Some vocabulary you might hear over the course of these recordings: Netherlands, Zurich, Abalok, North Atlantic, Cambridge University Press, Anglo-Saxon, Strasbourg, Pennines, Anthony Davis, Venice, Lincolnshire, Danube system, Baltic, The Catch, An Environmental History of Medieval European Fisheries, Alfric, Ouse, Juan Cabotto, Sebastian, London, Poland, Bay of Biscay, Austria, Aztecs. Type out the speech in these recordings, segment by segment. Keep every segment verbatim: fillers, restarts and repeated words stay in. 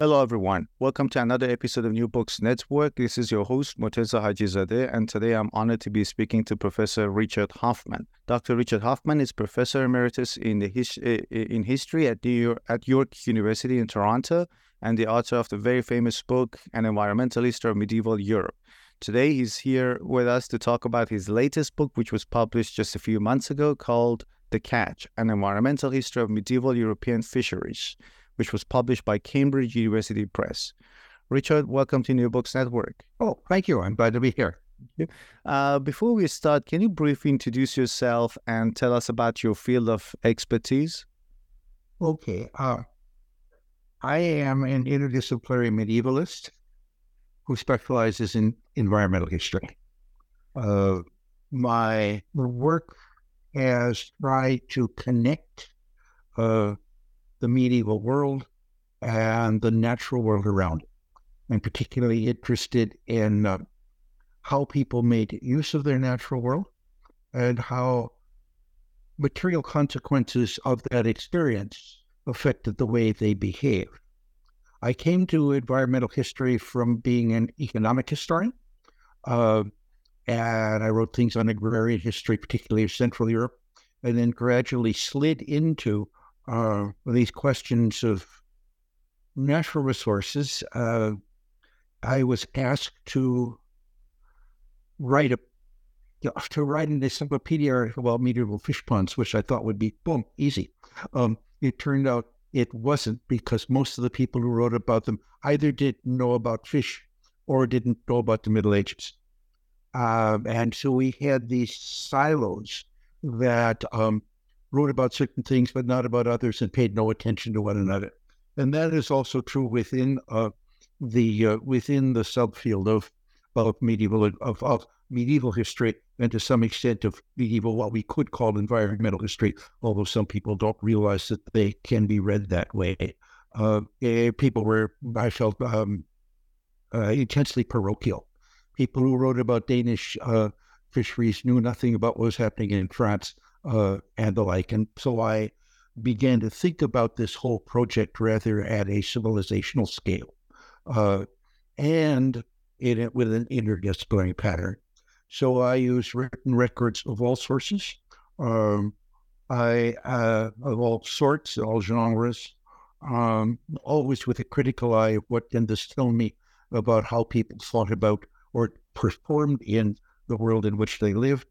Hello, everyone. Welcome to another episode of New Books Network. This is your host, Morteza Hajizadeh, and today I'm honored to be speaking to Professor Richard Hoffmann. Doctor Richard Hoffmann is Professor Emeritus in the his, in History at, New, at York University in Toronto and the author of the very famous book, An Environmental History of Medieval Europe. Today he's here with us to talk about his latest book, which was published just a few months ago, called The Catch, An Environmental History of Medieval European Fisheries, which was published by Cambridge University Press. Richard, welcome to New Books Network. Oh, thank you. I'm glad to be here. Uh, before we start, can you briefly introduce yourself and tell us about your field of expertise? Okay. Uh, I am an interdisciplinary medievalist who specializes in environmental history. Uh, my work has tried to connect uh, the medieval world and the natural world around it. I'm particularly interested in uh, how people made use of their natural world and how material consequences of that experience affected the way they behaved. I came to environmental history from being an economic historian, uh, and I wrote things on agrarian history, particularly of Central Europe, and then gradually slid into Uh, these questions of natural resources. Uh, I was asked to write a to write an encyclopedia about medieval fish ponds, which I thought would be boom easy. Um, it turned out it wasn't, because most of the people who wrote about them either didn't know about fish or didn't know about the Middle Ages, um, and so we had these silos that. Um, wrote about certain things, but not about others, and paid no attention to one another. And that is also true within uh, the uh, within the subfield of of medieval of, of medieval history, and to some extent of medieval what we could call environmental history, although some people don't realize that they can be read that way. Uh, people were, I felt, um, uh, intensely parochial. People who wrote about Danish uh, fisheries knew nothing about what was happening in France. Uh, and the like. And so I began to think about this whole project rather at a civilizational scale uh, and in it with an interdisciplinary pattern. So I use written records of all sources, um, I uh, of all sorts, all genres, um, always with a critical eye of what can this tell me about how people thought about or performed in the world in which they lived.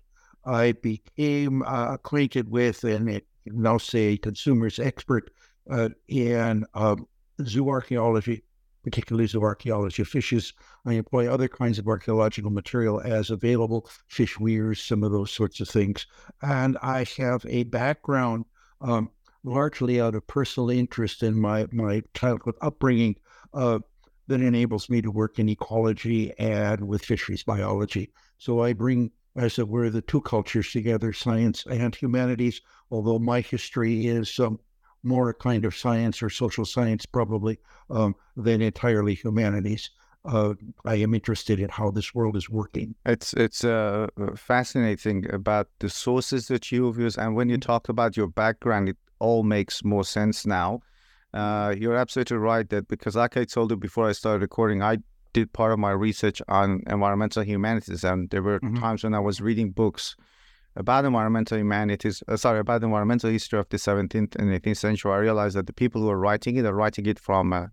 I became uh, acquainted with, and it, now say, consumer's expert uh, in um, zoo archaeology, particularly zoo archaeology of fishes. I employ other kinds of archaeological material as available, fish weirs, some of those sorts of things. And I have a background um, largely out of personal interest in my, my childhood upbringing uh, that enables me to work in ecology and with fisheries biology. So I bring, as it were, the two cultures together, science and humanities, although my history is um, more a kind of science or social science probably um, than entirely humanities. Uh, I am interested in how this world is working. It's it's uh, fascinating about the sources that you've used. And when you talk about your background, it all makes more sense now. Uh, you're absolutely right that, because like I told you before I started recording, I did part of my research on environmental humanities, and there were mm-hmm. times when I was reading books about environmental humanities, uh, sorry, about the environmental history of the seventeenth and eighteenth century. I realized that the people who are writing it are writing it from a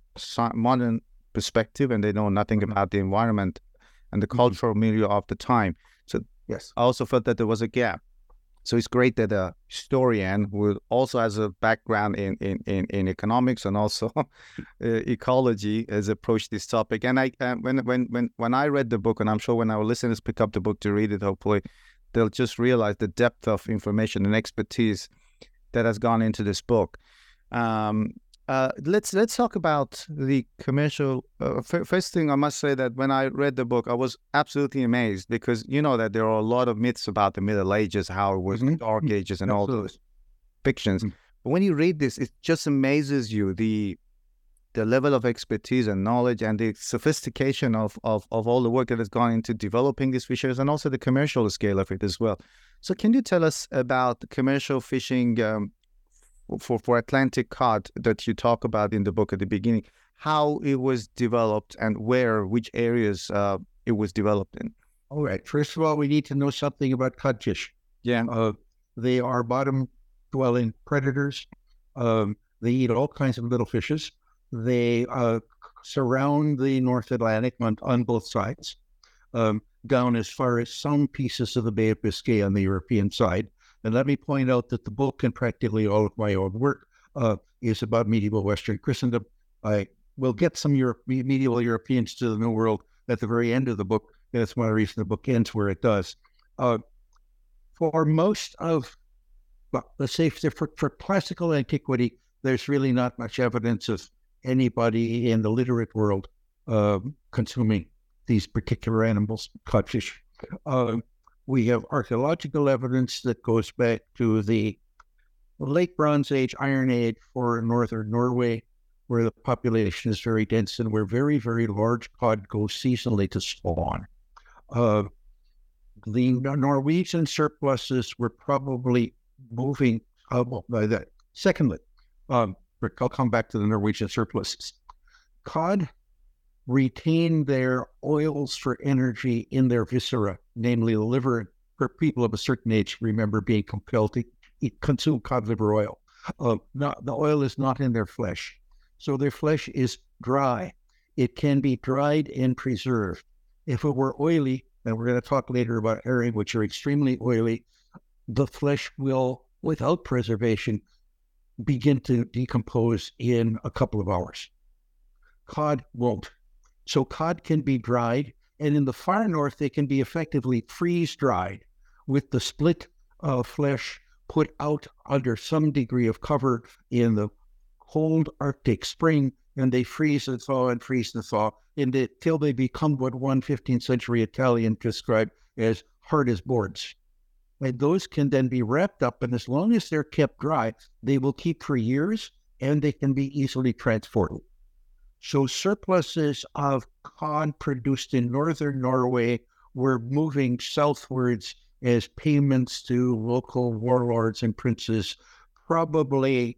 modern perspective, and they know nothing mm-hmm. about the environment and the mm-hmm. cultural milieu of the time. So yes, I also felt that there was a gap. So it's great that a historian who also has a background in, in, in, in economics and also ecology has approached this topic. And I uh, when, when when when I read the book, and I'm sure when our listeners pick up the book to read it, hopefully, they'll just realize the depth of information and expertise that has gone into this book. Um, Uh, let's let's talk about the commercial. Uh, f- first thing, I must say that when I read the book, I was absolutely amazed, because you know that there are a lot of myths about the Middle Ages, how it was mm-hmm. the Dark Ages and absolutely. all those fictions. Mm-hmm. But when you read this, it just amazes you, the the level of expertise and knowledge and the sophistication of, of, of all the work that has gone into developing these fisheries, and also the commercial scale of it as well. So can you tell us about commercial fishing um, for for Atlantic cod that you talk about in the book at the beginning, how it was developed and where, which areas uh, it was developed in? All right. First of all, we need to know something about codfish. Yeah. Uh, they are bottom-dwelling predators. Um, they eat all kinds of little fishes. They uh, surround the North Atlantic on, on both sides, um, down as far as some pieces of the Bay of Biscay on the European side. And let me point out that the book, and practically all of my own work, uh, is about medieval Western Christendom. I will get some Europe, medieval Europeans to the New World at the very end of the book. That's one reason the book ends where it does. Uh, for most of, well, let's say for, for classical antiquity, there's really not much evidence of anybody in the literate world uh, consuming these particular animals, codfish. Uh, We have archaeological evidence that goes back to the late Bronze Age, Iron Age for northern Norway, where the population is very dense and where very, very large cod go seasonally to spawn. Uh, the Norwegian surpluses were probably moving uh, well, by that. Secondly, um, I'll come back to the Norwegian surpluses. Cod retain their oils for energy in their viscera, namely the liver. For people of a certain age, remember being compelled to eat, consume cod liver oil. Uh, not, the oil is not in their flesh. So their flesh is dry. It can be dried and preserved. If it were oily, and we're going to talk later about herring, which are extremely oily, the flesh will, without preservation, begin to decompose in a couple of hours. Cod won't. So cod can be dried, and in the far north, they can be effectively freeze-dried with the split uh, flesh put out under some degree of cover in the cold Arctic spring, and they freeze and thaw and freeze and thaw until they become what one fifteenth century Italian described as hard as boards. And those can then be wrapped up, and as long as they're kept dry, they will keep for years, and they can be easily transported. So surpluses of cod produced in northern Norway were moving southwards as payments to local warlords and princes, probably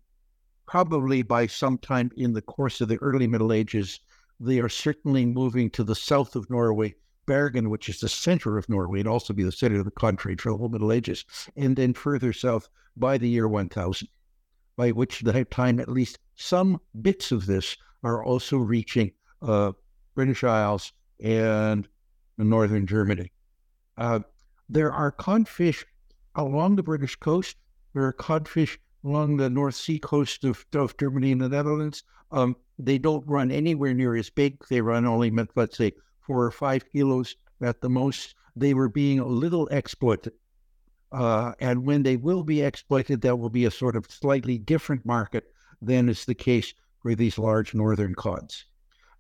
probably by sometime in the course of the early Middle Ages. They are certainly moving to the south of Norway, Bergen, which is the center of Norway, and also be the center of the cod trade for the whole Middle Ages, and then further south by the year one thousand, by which time at least some bits of this are also reaching uh, British Isles and northern Germany. Uh, there are codfish along the British coast. There are codfish along the North Sea coast of, of Germany and the Netherlands. Um, they don't run anywhere near as big. They run only, let's say, four or five kilos at the most. They were being a little exploited. Uh, and when they will be exploited, that will be a sort of slightly different market than is the case were these large northern cods.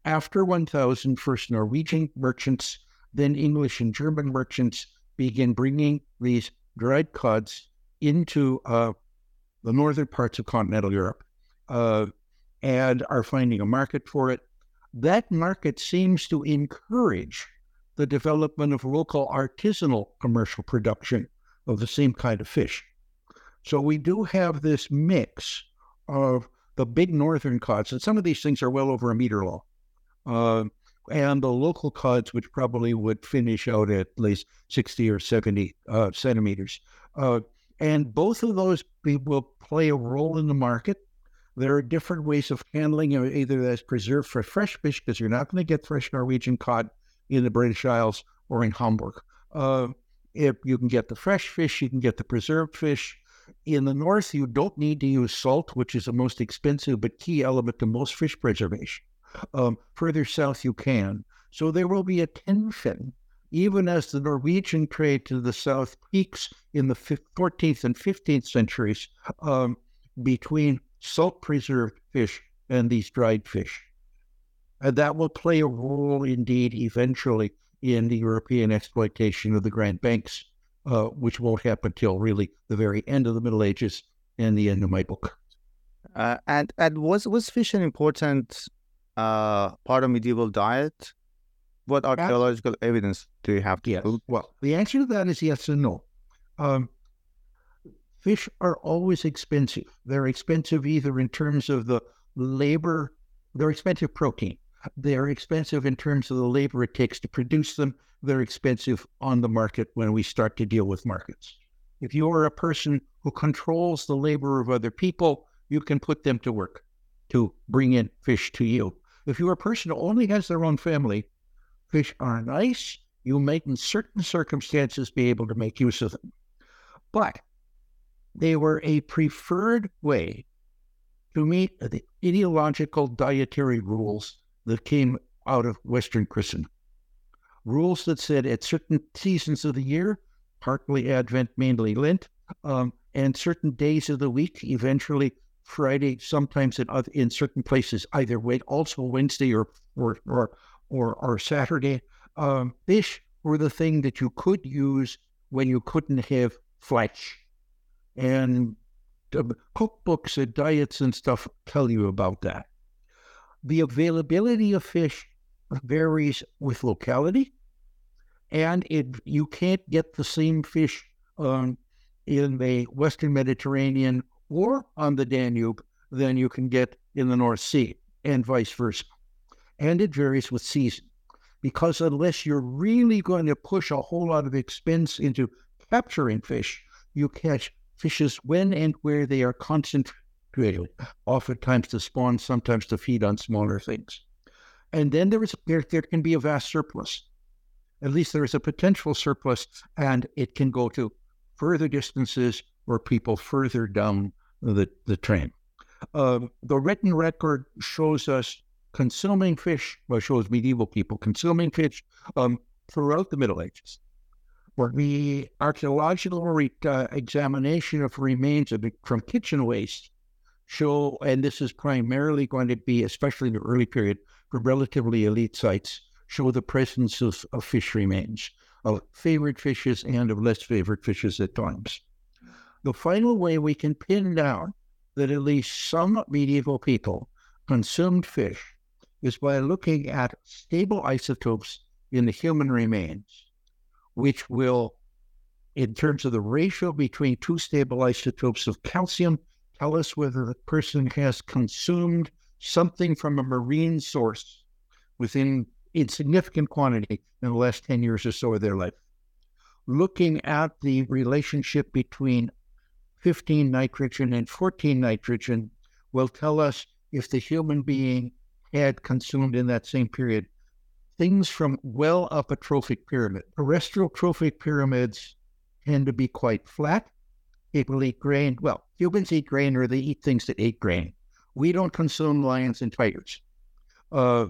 After one thousand, first Norwegian merchants, then English and German merchants begin bringing these dried cods into uh, the northern parts of continental Europe uh, and are finding a market for it. That market seems to encourage the development of local artisanal commercial production of the same kind of fish. So we do have this mix of the big northern cods, and some of these things are well over a meter long, uh, and the local cods, which probably would finish out at least sixty or seventy uh, centimeters. Uh, and both of those will play a role in the market. There are different ways of handling it, either that's preserved for fresh fish, because you're not going to get fresh Norwegian cod in the British Isles or in Hamburg. Uh, if you can get the fresh fish, you can get the preserved fish. In the north, you don't need to use salt, which is the most expensive but key element to most fish preservation. Um, further south, you can. So there will be a tension, even as the Norwegian trade to the south peaks in the fourteenth and fifteenth centuries, um, between salt-preserved fish and these dried fish. And that will play a role indeed eventually in the European exploitation of the Grand Banks, uh, which won't happen till really the very end of the Middle Ages and the end of my book. Uh, and and was was fish an important uh, part of medieval diet? What archaeological yeah. evidence do you have to yes. prove? Well, the answer to that is yes and no. Um, fish are always expensive. They're expensive either in terms of the labor, they're expensive protein. They're expensive in terms of the labor it takes to produce them. They're expensive on the market when we start to deal with markets. If you are a person who controls the labor of other people, you can put them to work to bring in fish to you. If you're a person who only has their own family, fish are nice. You may, in certain circumstances, be able to make use of them. But they were a preferred way to meet the ideological dietary rules that came out of Western Christendom. Rules that said at certain seasons of the year, partly Advent, mainly Lent, um, and certain days of the week, eventually Friday, sometimes in, other, in certain places, either way, also Wednesday or or or, or, or Saturday, um, fish were the thing that you could use when you couldn't have flesh. And uh, cookbooks and diets and stuff tell you about that. The availability of fish varies with locality, and it you can't get the same fish um, in the Western Mediterranean or on the Danube than you can get in the North Sea, and vice versa. And it varies with season, because unless you're really going to push a whole lot of expense into capturing fish, you catch fishes when and where they are concentrated, oftentimes to spawn, sometimes to feed on smaller things. And then there is there, there can be a vast surplus. At least there is a potential surplus, and it can go to further distances or people further down the, the train. Uh, the written record shows us consuming fish, well, shows medieval people consuming fish um, throughout the Middle Ages. The archaeological re- uh, examination of remains of, from kitchen waste show, and this is primarily going to be, especially in the early period, for relatively elite sites, show the presence of, of fish remains, of favored fishes and of less favored fishes at times. The final way we can pin down that at least some medieval people consumed fish is by looking at stable isotopes in the human remains, which will, in terms of the ratio between two stable isotopes of calcium, tell us whether the person has consumed something from a marine source within insignificant quantity in the last ten years or so of their life. Looking at the relationship between fifteen nitrogen and fourteen nitrogen will tell us if the human being had consumed in that same period things from well up a trophic pyramid. Terrestrial trophic pyramids tend to be quite flat. People eat grain. Well, humans eat grain, or they eat things that eat grain. We don't consume lions and tigers. Uh,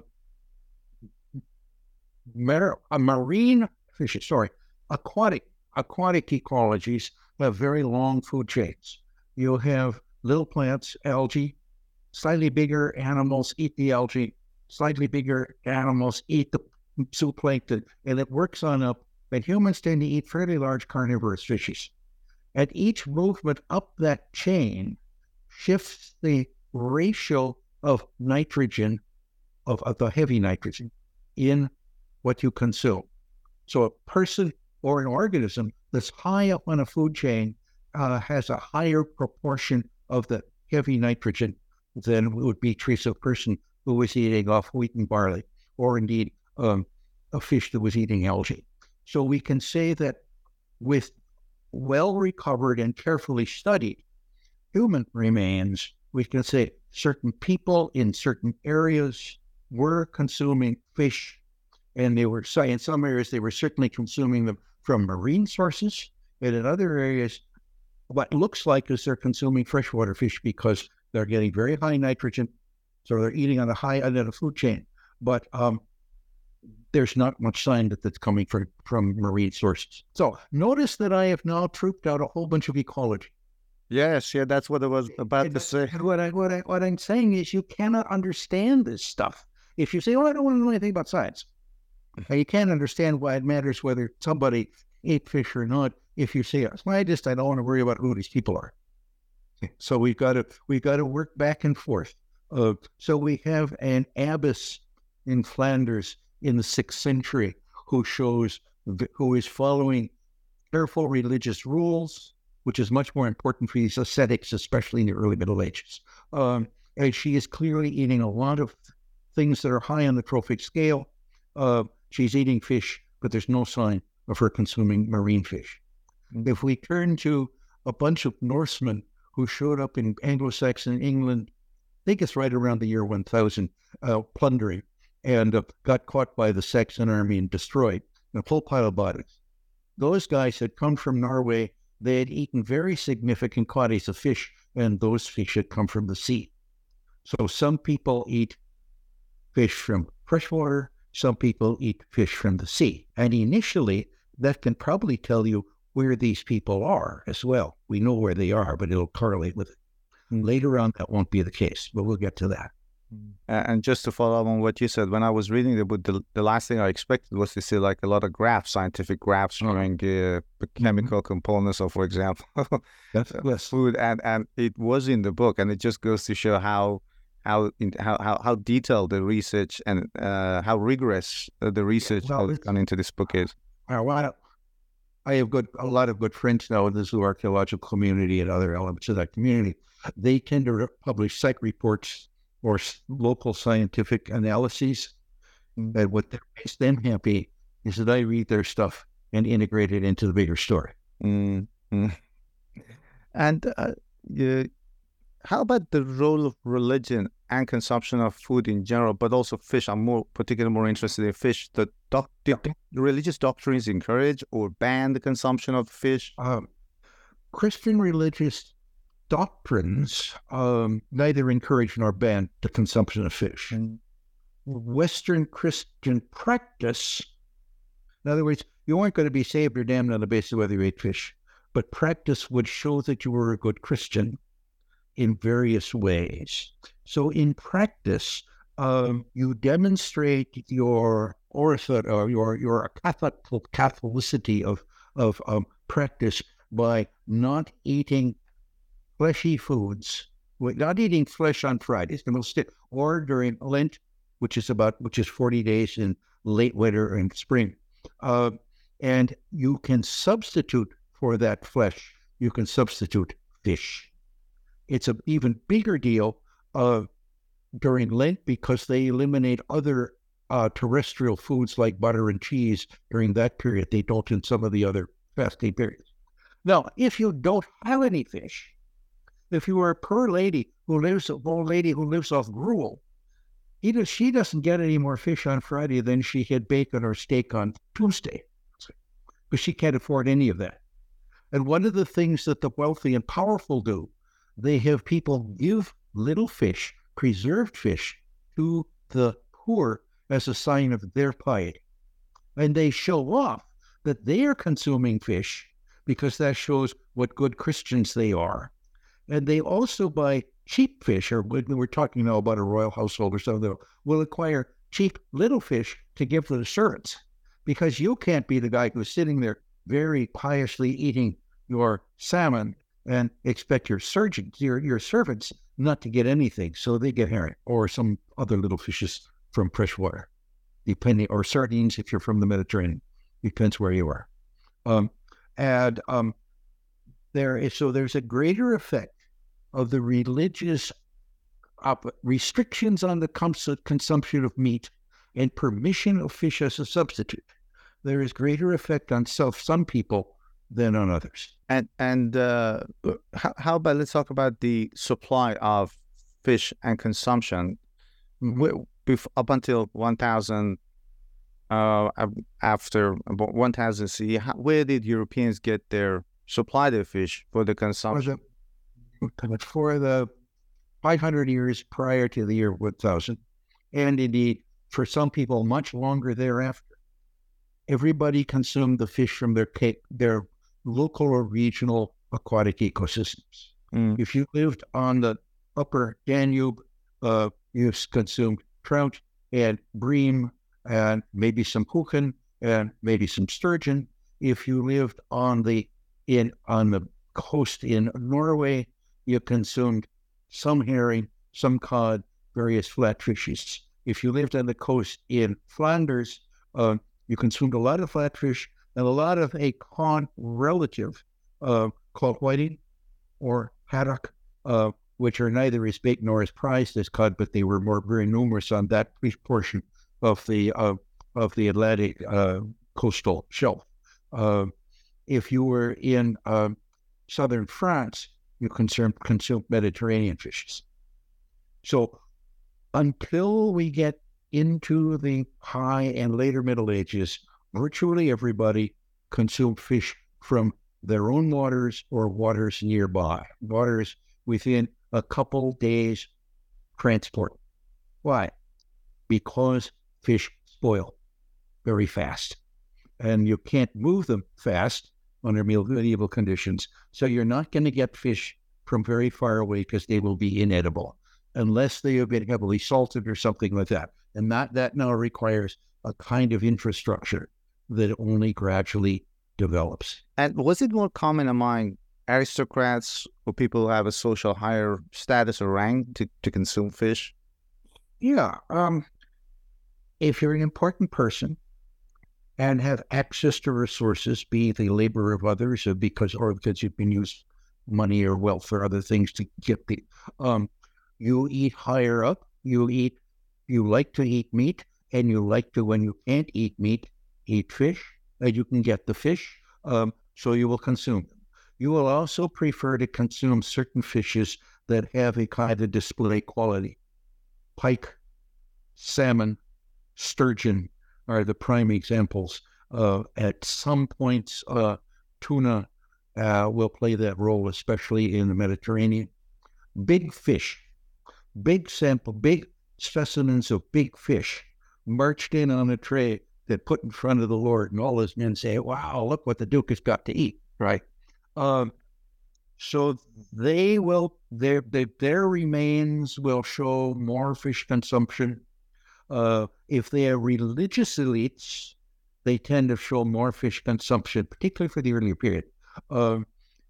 mar- a marine fish, sorry, aquatic aquatic ecologies have very long food chains. You'll have little plants, algae. Slightly bigger animals eat the algae. Slightly bigger animals eat the zooplankton, and it works on up. But humans tend to eat fairly large carnivorous fishes. At each movement up that chain shifts the ratio of nitrogen, of, of the heavy nitrogen, in what you consume. So a person or an organism that's high up on a food chain uh, has a higher proportion of the heavy nitrogen than would be treated a person who was eating off wheat and barley, or indeed um, a fish that was eating algae. So we can say that with well-recovered and carefully studied human remains, we can say certain people in certain areas were consuming fish, and they were, in some areas they were certainly consuming them from marine sources, and in other areas what looks like is they're consuming freshwater fish because they're getting very high nitrogen. So they're eating on the high end of the food chain, but um, there's not much sign that that's coming from, from marine sources. So notice that I have now trooped out a whole bunch of ecology. Yes, yeah, that's what I was about and, to say. And what, I, what, I, what I'm saying is you cannot understand this stuff. If you say, oh, I don't want to know anything about science, mm-hmm. you can't understand why it matters whether somebody ate fish or not if you say, well, I just I don't want to worry about who these people are. So we've got to we've got to work back and forth. Uh, so we have an abbess in Flanders in the sixth century who shows who is following careful religious rules, which is much more important for these ascetics, especially in the early Middle Ages. Um, and she is clearly eating a lot of things that are high on the trophic scale. Uh, she's eating fish, but there's no sign of her consuming marine fish. If we turn to a bunch of Norsemen who showed up in Anglo-Saxon England, I think it's right around the year one thousand, uh, plundering, and uh, got caught by the Saxon army and destroyed, a whole pile of bodies. Those guys had come from Norway. They had eaten very significant quantities of fish, and those fish had come from the sea. So some people eat fish from freshwater, some people eat fish from the sea. And initially, that can probably tell you where these people are as well. We know where they are, but it'll correlate with it. And later on, that won't be the case, but we'll get to that. And just to follow up on what you said, when I was reading the book, the, the last thing I expected was to see like a lot of graphs, scientific graphs showing uh, the chemical mm-hmm. components of, for example, yes, yes. food. And, and it was in the book, and it just goes to show how how how how detailed the research and uh, how rigorous the research well, has gone into this book is. Well, I have good, a lot of good friends now in the zoo archaeological community and other elements of that community. They tend to publish site reports or local scientific analyses. Mm-hmm. And what makes them happy is that I read their stuff and integrate it into the bigger story. Mm-hmm. And uh, you, how about the role of religion and consumption of food in general, but also fish? I'm more particularly more interested in fish. The doc- do religious doctrines encourage or ban the consumption of fish? Um, Christian religious doctrines um, neither encourage nor ban the consumption of fish. Mm. Western Christian practice, in other words, you weren't going to be saved or damned on the basis of whether you ate fish, but practice would show that you were a good Christian in various ways. So in practice, um, you demonstrate your orthodox or your your Catholicity of of um, practice by not eating fleshy foods, not eating flesh on Fridays, or during Lent, which is about which is forty days in late winter and spring, uh, and you can substitute for that flesh. You can substitute fish. It's an even bigger deal uh, during Lent because they eliminate other uh, terrestrial foods like butter and cheese during that period. They don't in some of the other fasting periods. Now, if you don't have any fish, if you are a poor lady who lives, an old lady who lives off gruel, he does, she doesn't get any more fish on Friday than she had bacon or steak on Tuesday, because she can't afford any of that. And one of the things that the wealthy and powerful do, they have people give little fish, preserved fish, to the poor as a sign of their piety. And they show off that they are consuming fish because that shows what good Christians they are. And they also buy cheap fish, or we're talking now about a royal household or something, will acquire cheap little fish to give to the servants, because you can't be the guy who's sitting there very piously eating your salmon and expect your surgeons, your your servants, not to get anything. So they get herring or some other little fishes from fresh water, depending, or sardines if you're from the Mediterranean. Depends where you are. Um, and um, there is so there's a greater effect of the religious op- restrictions on the cons- consumption of meat and permission of fish as a substitute. There is greater effect on self, some people than on others. And and uh, how, how about let's talk about the supply of fish and consumption. Mm-hmm. We, before, up until one thousand, uh, after about one thousand C E, how, where did Europeans get their supply their fish for the consumption? For the, for the five hundred years prior to the year one thousand, and indeed for some people much longer thereafter, everybody consumed the fish from their, their local or regional aquatic ecosystems. Mm. If you lived on the upper Danube, uh, you consumed trout and bream and maybe some kuchen and maybe some sturgeon. If you lived on the in on the coast in Norway, you consumed some herring, some cod, various flat fishes. If you lived on the coast in Flanders, uh, you consumed a lot of flatfish and a lot of a cod relative uh, called whiting or haddock, uh, which are neither as big nor as prized as cod, but they were more very numerous on that portion of the uh, of the Atlantic uh, coastal shelf. Uh, if you were in uh, southern France, you consumed consumed Mediterranean fishes. So until we get into the high and later Middle Ages, virtually everybody consumed fish from their own waters or waters nearby, waters within a couple days' transport. Why? Because fish spoil very fast, and you can't move them fast under medieval conditions, so you're not going to get fish from very far away because they will be inedible, unless they have been heavily salted or something like that. And that, that now requires a kind of infrastructure that only gradually develops. And was it more common among aristocrats or people who have a social higher status or rank to, to consume fish? Yeah. Um, if you're an important person and have access to resources, be it the labor of others or because, or because you've been used money or wealth or other things to get the... Um, You eat higher up, you eat, you like to eat meat, and you like to, when you can't eat meat, eat fish, and you can get the fish, um, so you will consume them. You will also prefer to consume certain fishes that have a kind of display quality. Pike, salmon, sturgeon are the prime examples. Uh, at some points, uh, tuna uh, will play that role, especially in the Mediterranean. Big fish. Big sample, big specimens of big fish marched in on a tray that put in front of the Lord, and all his men say, wow, look what the Duke has got to eat, right? Um, so they will, their, their, their remains will show more fish consumption. Uh, if they are religious elites, they tend to show more fish consumption, particularly for the earlier period, uh,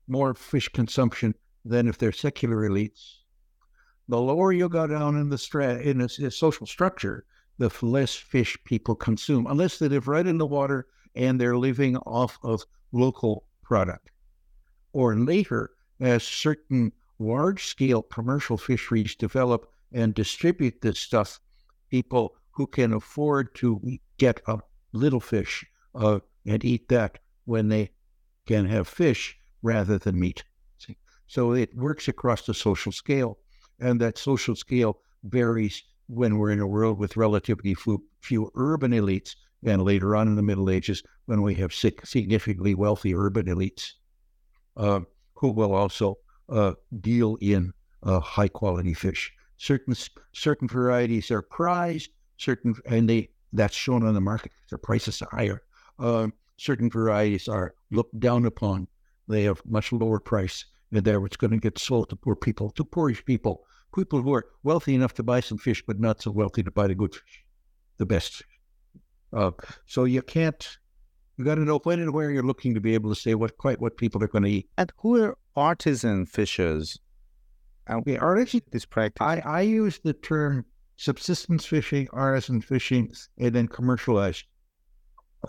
more fish consumption than if they're secular elites. The lower you go down in the stra- in a, a social structure, the less fish people consume, unless they live right in the water and they're living off of local product. Or later, as certain large-scale commercial fisheries develop and distribute this stuff, people who can afford to get a little fish uh, and eat that when they can have fish rather than meat. See? So it works across the social scale. And that social scale varies when we're in a world with relatively few, few urban elites, and later on in the Middle Ages, when we have significantly wealthy urban elites uh, who will also uh, deal in uh, high-quality fish. Certain certain varieties are prized, certain, and they that's shown on the market. Their prices are higher. Uh, certain varieties are looked down upon. They have much lower price. And there it's going to get sold to poor people, to poorish people, people who are wealthy enough to buy some fish, but not so wealthy to buy the good fish, the best fish. Uh, so you can't, you got to know when and where you're looking to be able to say what quite what people are going to eat. And who are artisan fishers? Okay, artisan, this practice. I, I use the term subsistence fishing, artisan fishing, and then commercialized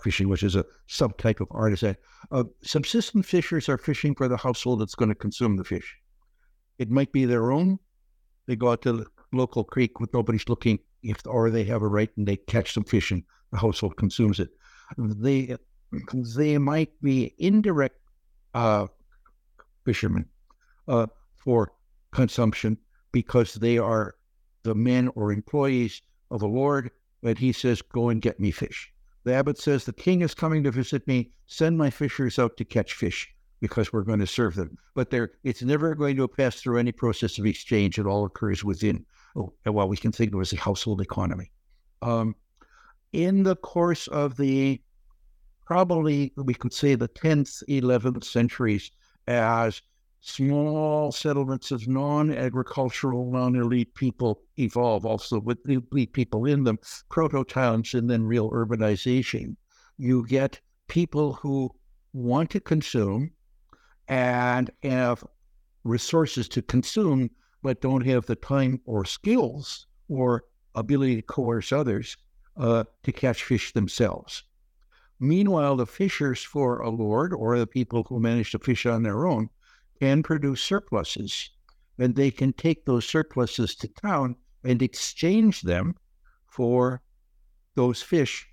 fishing, which is a subtype of artisan. Uh, subsistence fishers are fishing for the household that's going to consume the fish. It might be their own. They go out to the local creek when nobody's looking, if or they have a right and they catch some fish and the household consumes it. They they might be indirect uh, fishermen uh, for consumption because they are the men or employees of a lord, and he says, go and get me fish. The abbot says, the king is coming to visit me. Send my fishers out to catch fish because we're going to serve them. But there, it's never going to pass through any process of exchange. It all occurs within oh, what we can think of as a household economy. Um, in the course of the, probably we could say the tenth, eleventh centuries, as small settlements of non-agricultural, non-elite people evolve, also with elite people in them, proto-towns, and then real urbanization. You get people who want to consume and have resources to consume, but don't have the time or skills or ability to coerce others uh, to catch fish themselves. Meanwhile, the fishers for a lord, or the people who manage to fish on their own, can produce surpluses, and they can take those surpluses to town and exchange them for those fish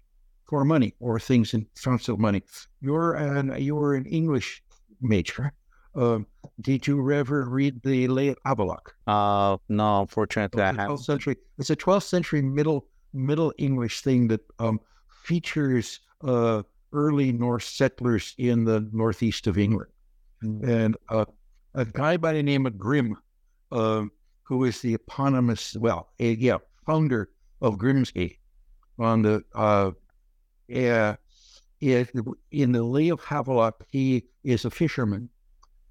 for money or things in terms of money. You're an, you're an English major. Um, did you ever read the late Abalok? Uh, no, unfortunately, I haven't. Century, it's a twelfth century middle middle English thing that um, features uh, early Norse settlers in the northeast of England. Mm-hmm. And uh, a guy by the name of Grimm, uh, who is the eponymous, well, a, yeah, founder of Grimsby, on the uh, uh, in the Lay of Havelock, he is a fisherman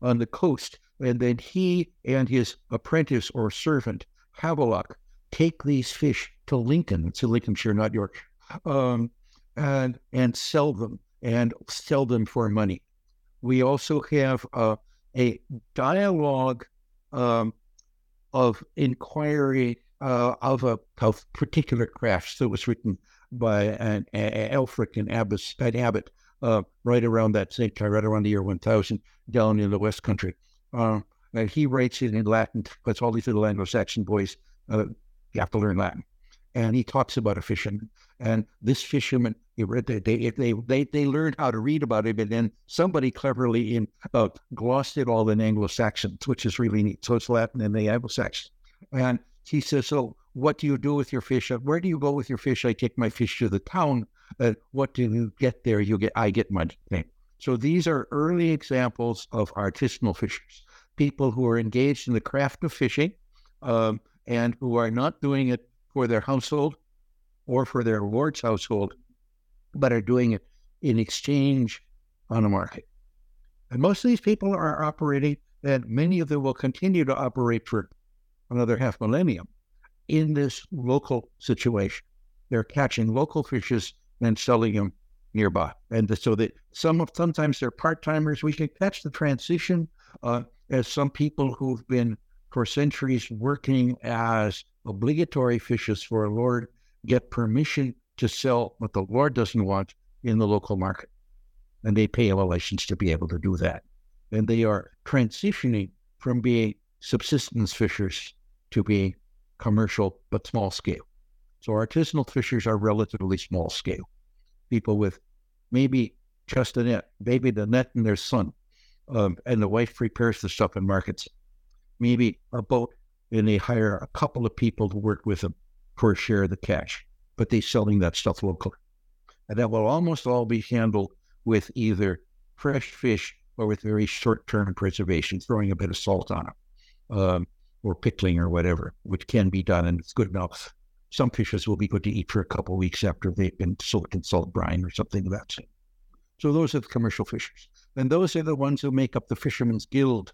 on the coast, and then he and his apprentice or servant, Havelock, take these fish to Lincoln, it's in Lincolnshire, not York, um, and and sell them, and sell them for money. We also have uh, a dialogue um, of inquiry uh, of a of particular crafts that was written by an, an Alfric and Abbas, an Abbot, Uh, right around that same time, right around the year one thousand, down in the West Country. Uh, and he writes it in Latin, because all these little Anglo-Saxon boys, uh, you have to learn Latin. And he talks about a fisherman. And this fisherman, he read, they, they, they, they, they learned how to read about it, and then somebody cleverly in uh, glossed it all in Anglo-Saxon, which is really neat. So it's Latin and the Anglo-Saxon. And he says, so what do you do with your fish? Where do you go with your fish? I take my fish to the town. Uh, what do you get there? You get, I get money. So these are early examples of artisanal fishers, people who are engaged in the craft of fishing um, and who are not doing it for their household or for their lord's household, but are doing it in exchange on a market. And most of these people are operating, and many of them will continue to operate for another half millennium in this local situation. They're catching local fishes and selling them nearby. And so that some of, sometimes they're part-timers. We can catch the transition uh, as some people who've been for centuries working as obligatory fishers for a lord get permission to sell what the lord doesn't want in the local market. And they pay relations to be able to do that. And they are transitioning from being subsistence fishers to being commercial but small scale. So artisanal fishers are relatively small scale, people with maybe just a net, maybe the net and their son, um, and the wife prepares the stuff and markets. Maybe a boat, and they hire a couple of people to work with them for a share of the cash, but they're selling that stuff locally. And that will almost all be handled with either fresh fish or with very short-term preservation, throwing a bit of salt on them, um, or pickling or whatever, which can be done, and it's good enough. Some fishes will be good to eat for a couple of weeks after they've been soaked in salt brine or something of that sort. So those are the commercial fishers. And those are the ones who make up the Fishermen's Guild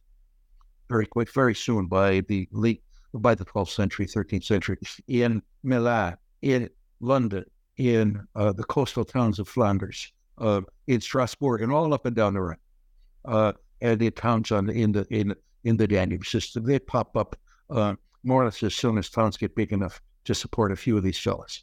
very quick, very soon by the late, by the twelfth century, thirteenth century, in Milan, in London, in uh, the coastal towns of Flanders, uh, in Strasbourg, and all up and down the Rhine, uh, and the towns on the, in the in in the Danube system. They pop up uh, more or less as soon as towns get big enough to support a few of these fellas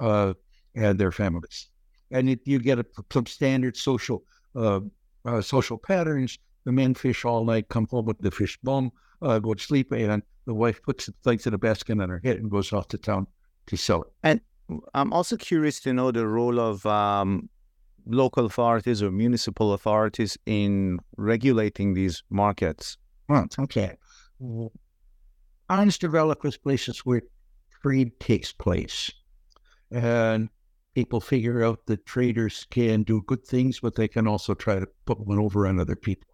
uh, and their families. And it, you get a, some standard social uh, uh, social patterns. The men fish all night, come home with the fish bum, uh, go to sleep, and the wife puts the things in a basket on her head and goes off to town to sell it. And I'm also curious to know the role of um, local authorities or municipal authorities in regulating these markets. Well, okay. Islands developed with places where trade takes place, and people figure out that traders can do good things, but they can also try to put one over on other people.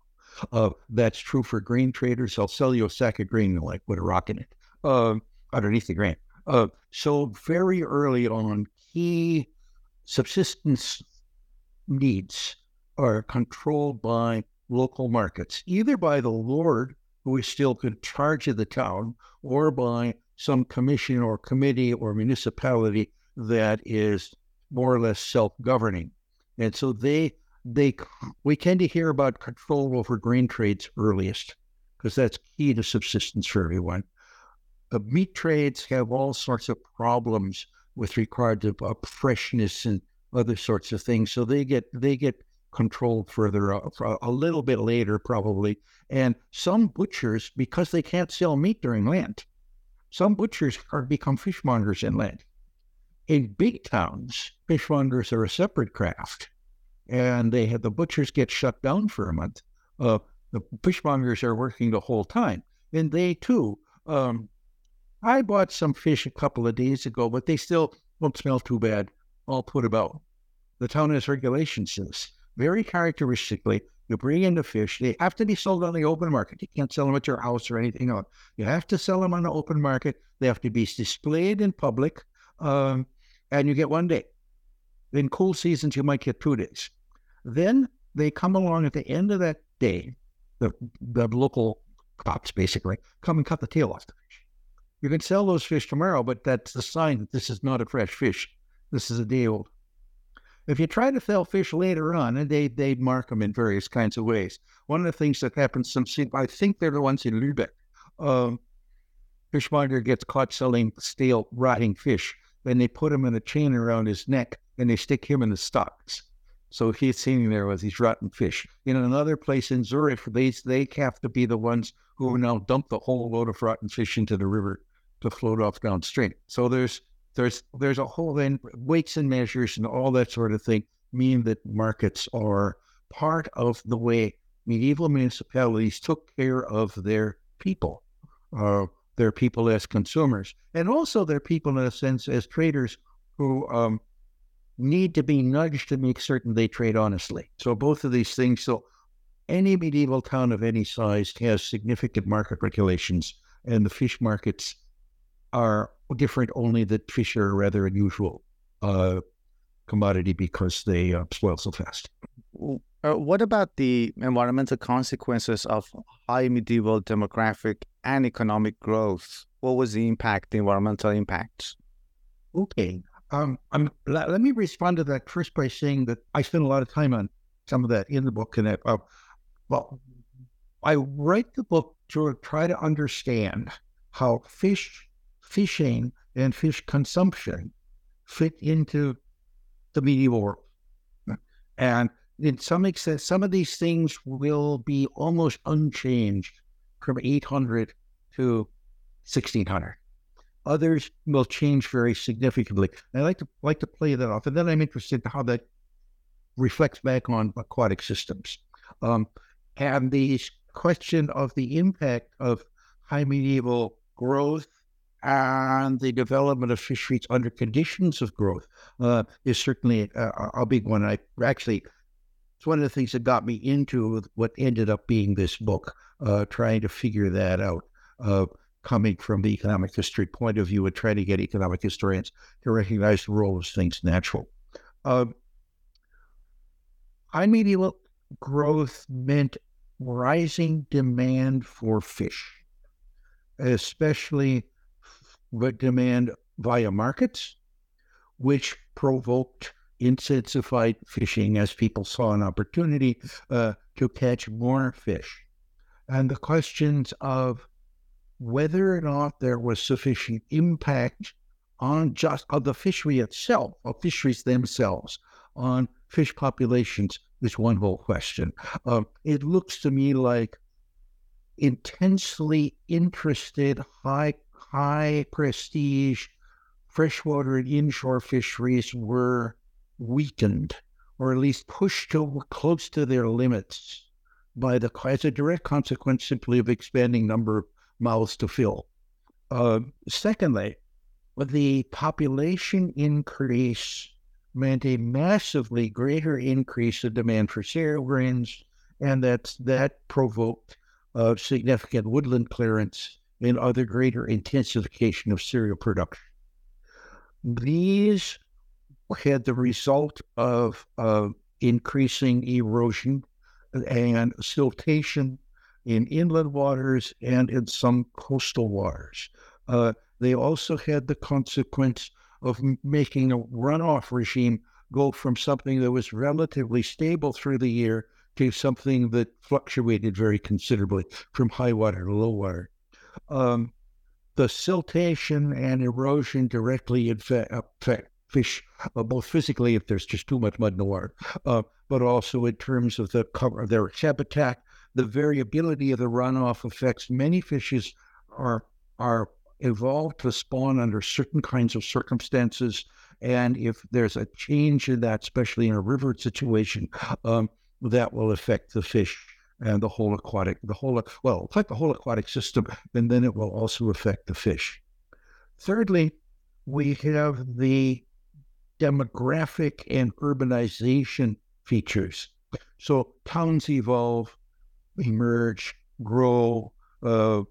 Uh, that's true for grain traders. I'll sell you a sack of grain, like with a rock in it, uh, underneath the grain. Uh, so very early on, key subsistence needs are controlled by local markets, either by the lord who is still in charge of the town or by some commission or committee or municipality that is more or less self-governing. And so they, they, we tend to hear about control over grain trades earliest because that's key to subsistence for everyone. Uh, meat trades have all sorts of problems with regard to uh, freshness and other sorts of things. So they get, they get controlled further, uh, a little bit later probably. And some butchers, because they can't sell meat during Lent, some butchers are become fishmongers in Lent. In big towns, fishmongers are a separate craft, and they have the butchers get shut down for a month. Uh, the fishmongers are working the whole time, and they too. Um, I bought some fish a couple of days ago, but they still don't smell too bad. I'll put about. The town has regulations in this. Very characteristically, you bring in the fish, they have to be sold on the open market. You can't sell them at your house or anything else. You have to sell them on the open market. They have to be displayed in public. Um, And you get one day. In cool seasons, you might get two days. Then they come along at the end of that day, the the local cops basically come and cut the tail off the fish. You can sell those fish tomorrow, but that's the sign that this is not a fresh fish. This is a day old. If you try to sell fish later on, and they they mark them in various kinds of ways. One of the things that happens, some I think they're the ones in Lübeck. Um, fishmonger gets caught selling stale, rotting fish. Then they put him in a chain around his neck and they stick him in the stocks. So he's sitting there with these rotten fish. In another place in Zurich, they, they have to be the ones who now dump the whole load of rotten fish into the river to float off downstream. So there's there's there's a whole then weights and measures and all that sort of thing mean that markets are part of the way medieval municipalities took care of their people. Uh, They're people as consumers, and also they're people in a sense as traders who um, need to be nudged to make certain they trade honestly. So both of these things, so any medieval town of any size has significant market regulations, and the fish markets are different only that fish are a rather unusual uh, commodity because they uh, spoil so fast. What about the environmental consequences of high medieval demographic and economic growth? What was the impact, the environmental impact? Okay. Um, I'm, let, let me respond to that first by saying that I spent a lot of time on some of that in the book. And I, uh, well, I write the book to try to understand how fish, fishing and fish consumption fit into the medieval world. And in some extent, some of these things will be almost unchanged from eight hundred to sixteen hundred. Others will change very significantly. And I like to like to play that off, and then I'm interested in how that reflects back on aquatic systems. Um, and the question of the impact of high medieval growth and the development of fisheries under conditions of growth uh, is certainly a, a big one. I actually. It's one of the things that got me into what ended up being this book, uh, trying to figure that out, uh, coming from the economic history point of view and trying to get economic historians to recognize the role of things natural. Uh, high medieval growth meant rising demand for fish, especially demand via markets, which provoked intensified fishing as people saw an opportunity uh, to catch more fish. And the questions of whether or not there was sufficient impact on just of the fishery itself, or fisheries themselves, on fish populations is one whole question. Um, it looks to me like intensely interested, high, high prestige freshwater and inshore fisheries were weakened, or at least pushed to close to their limits by the as a direct consequence simply of expanding number of mouths to fill. Uh, secondly, the population increase meant a massively greater increase in demand for cereal grains, and that's, that provoked uh, significant woodland clearance and other greater intensification of cereal production. These had the result of uh, increasing erosion and siltation in inland waters and in some coastal waters. Uh, they also had the consequence of making a runoff regime go from something that was relatively stable through the year to something that fluctuated very considerably from high water to low water. Um, the siltation and erosion directly affect fish, uh, both physically if there's just too much mud in the water, uh, but also in terms of the cover of their habitat. The variability of the runoff affects many fishes are are evolved to spawn under certain kinds of circumstances, and if there's a change in that, especially in a river situation, um, that will affect the fish and the whole aquatic, the whole, well, like the whole aquatic system, and then it will also affect the fish. Thirdly, we have the demographic and urbanization features. So towns evolve, emerge, grow. Uh,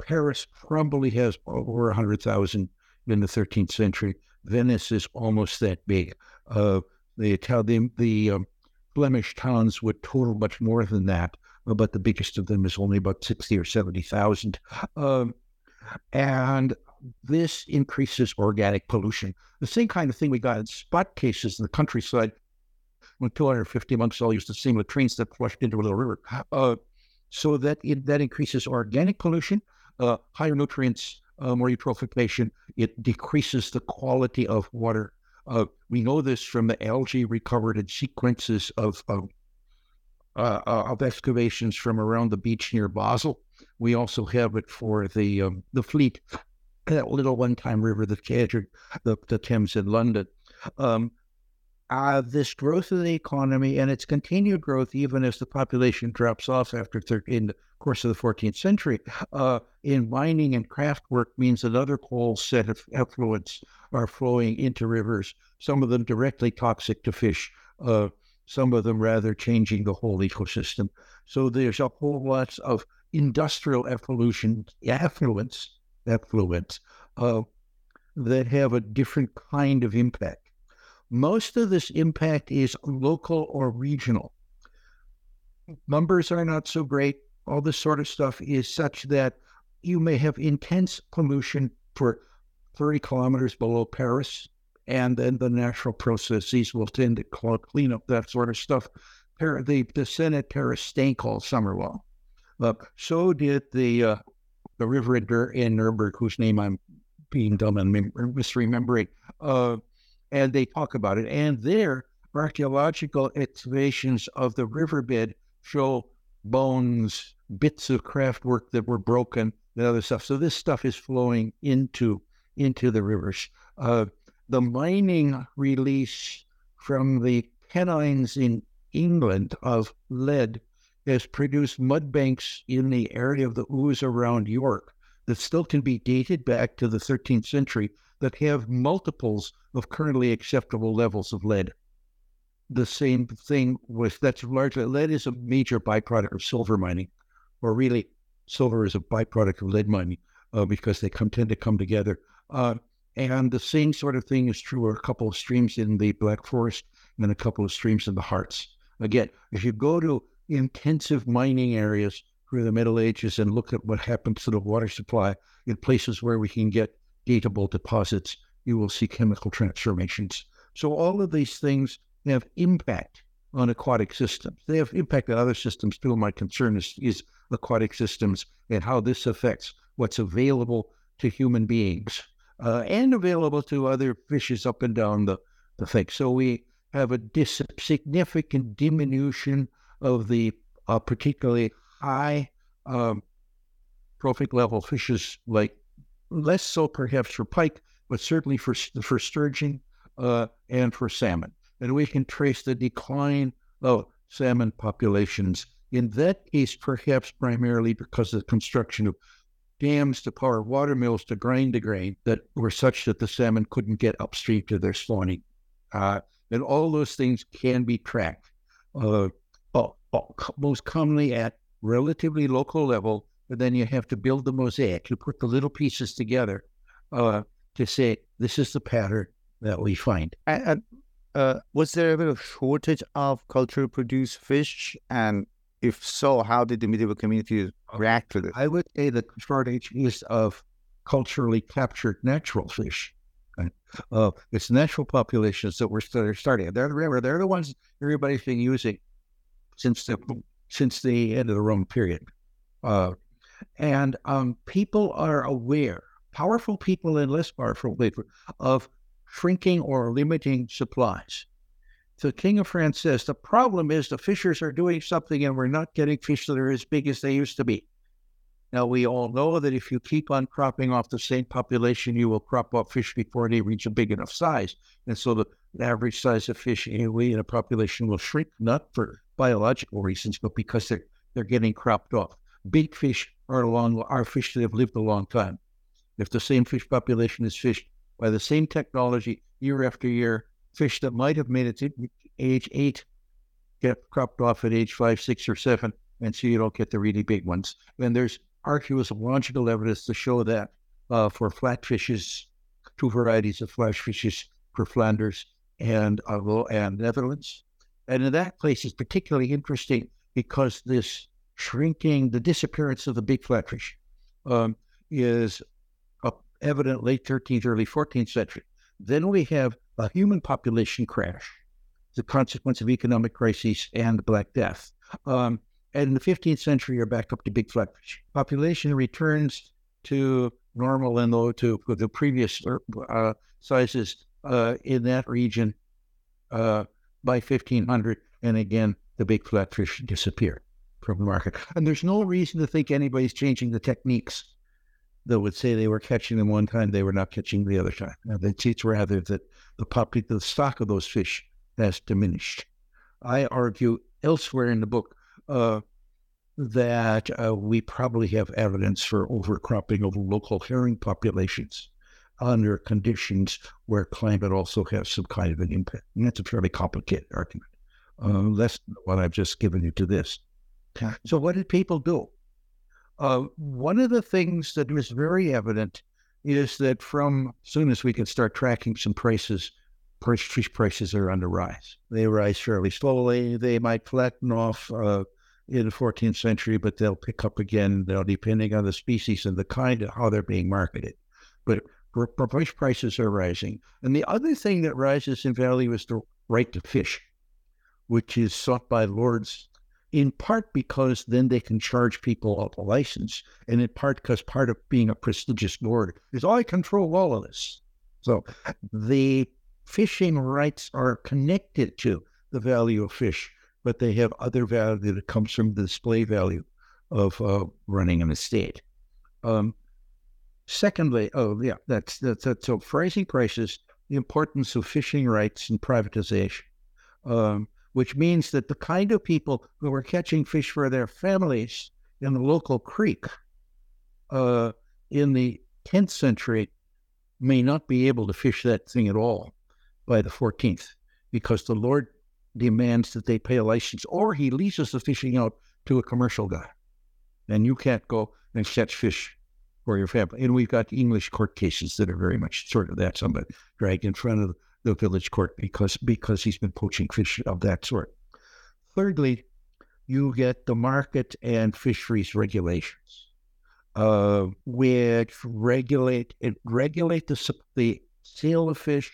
Paris probably has over one hundred thousand in the thirteenth century. Venice is almost that big. Uh, the the, the um, Flemish towns would total much more than that, but the biggest of them is only about sixty or seventy thousand. Um, and this increases organic pollution. The same kind of thing we got in spot cases in the countryside when two hundred fifty monks all used the same latrines that flushed into a little river. Uh, so that it, that increases organic pollution, uh, higher nutrients, uh, more eutrophication. It decreases the quality of water. Uh, we know this from the algae recovered in sequences of of, uh, of excavations from around the beach near Basel. We also have it for the um, the Fleet, that little one-time river that entered the, the Thames in London. Um, uh, this growth of the economy and its continued growth, even as the population drops off after thir- in the course of the fourteenth century, uh, in mining and craft work means another whole set of effluents are flowing into rivers, some of them directly toxic to fish, uh, some of them rather changing the whole ecosystem. So there's a whole lot of industrial evolution, effluents, effluents uh, that have a different kind of impact. Most of this impact is local or regional. Numbers are not so great. All this sort of stuff is such that you may have intense pollution for thirty kilometers below Paris, and then the natural processes will tend to clean up that sort of stuff. The, the Senate Paris stank all summer long. Uh, so did the uh, the river in Nuremberg, whose name I'm being dumb and mem- misremembering. Uh, and they talk about it. And there, archaeological excavations of the riverbed show bones, bits of craft work that were broken, and other stuff. So this stuff is flowing into into the rivers. Uh, the mining release from the Pennines in England of lead has produced mud banks in the area of the Ouse around York that still can be dated back to the thirteenth century that have multiples of currently acceptable levels of lead. The same thing with, that's largely, lead is a major byproduct of silver mining, or really silver is a byproduct of lead mining uh, because they come tend to come together. Uh, and the same sort of thing is true of a couple of streams in the Black Forest and then a couple of streams in the Harz. Again, if you go to intensive mining areas through the Middle Ages and look at what happens to the water supply in places where we can get datable deposits, you will see chemical transformations. So all of these things have impact on aquatic systems. They have impact on other systems too. My concern is, is aquatic systems and how this affects what's available to human beings uh, and available to other fishes up and down the, the thing. So we have a dis- significant diminution of the uh, particularly high um, trophic level fishes, like less so perhaps for pike, but certainly for for sturgeon uh, and for salmon. And we can trace the decline of salmon populations in that case, perhaps primarily because of the construction of dams to power water mills to grind the grain that were such that the salmon couldn't get upstream to their spawning. Uh, and all those things can be tracked. Uh, Oh, oh, most commonly at relatively local level, but then you have to build the mosaic. You put the little pieces together uh, to say, this is the pattern that we find. And, and uh, was there a bit of shortage of culturally produced fish? And if so, how did the medieval community react to this? I would say the shortage is of culturally captured natural fish. Uh, it's natural populations that we're starting. They're, remember, they're the ones everybody's been using since the since the end of the Roman period. Uh, and um, people are aware, powerful people and less powerful people, of shrinking or limiting supplies. The King of France says, the problem is the fishers are doing something and we're not getting fish that are as big as they used to be. Now, we all know that if you keep on cropping off the same population, you will crop off fish before they reach a big enough size. And so the average size of fish anyway in a population will shrink, not for biological reasons, but because they're, they're getting cropped off. Big fish are, long, are fish that have lived a long time. If the same fish population is fished by the same technology year after year, fish that might have made it to age eight get cropped off at age five, six, or seven, and so you don't get the really big ones. And there's arduous logical evidence to show that uh, for flat fishes, two varieties of flat fishes for Flanders and uh, and Netherlands. And in that place is particularly interesting because this shrinking, the disappearance of the big flatfish um, is uh, evident late thirteenth, early fourteenth century. Then we have a human population crash, the consequence of economic crises and the Black Death. Um, And in the fifteenth century, you're back up to big flatfish. Population returns to normal and low to the previous uh, sizes uh, in that region uh, by fifteen hundred. And again, the big flatfish disappear from the market. And there's no reason to think anybody's changing the techniques that would say they were catching them one time, they were not catching the other time. It's rather that the, pop- the stock of those fish has diminished. I argue elsewhere in the book Uh, that uh, we probably have evidence for overcropping of local herring populations under conditions where climate also has some kind of an impact. And that's a fairly complicated argument. Uh, less than what I've just given you to this. So what did people do? Uh, one of the things that was very evident is that from as soon as we can start tracking some prices, fish prices are on the rise. They rise fairly slowly. They might flatten off uh, in the fourteenth century, but they'll pick up again, you know, depending on the species and the kind of how they're being marketed. But fish prices are rising. And the other thing that rises in value is the right to fish, which is sought by lords, in part because then they can charge people a license, and in part because part of being a prestigious lord is, I control all of this. So the fishing rights are connected to the value of fish, but they have other value that comes from the display value of uh, running an estate. Um, secondly, oh yeah, that's that's, that's so rising prices, the importance of fishing rights and privatization, um, which means that the kind of people who were catching fish for their families in the local creek uh, in the tenth century may not be able to fish that thing at all by the fourteenth, because the lord demands that they pay a license, or he leases the fishing out to a commercial guy, and you can't go and catch fish for your family. And we've got English court cases that are very much sort of that, somebody dragged in front of the village court because because he's been poaching fish of that sort. Thirdly, you get the market and fisheries regulations, uh, which regulate it regulate the the sale of fish.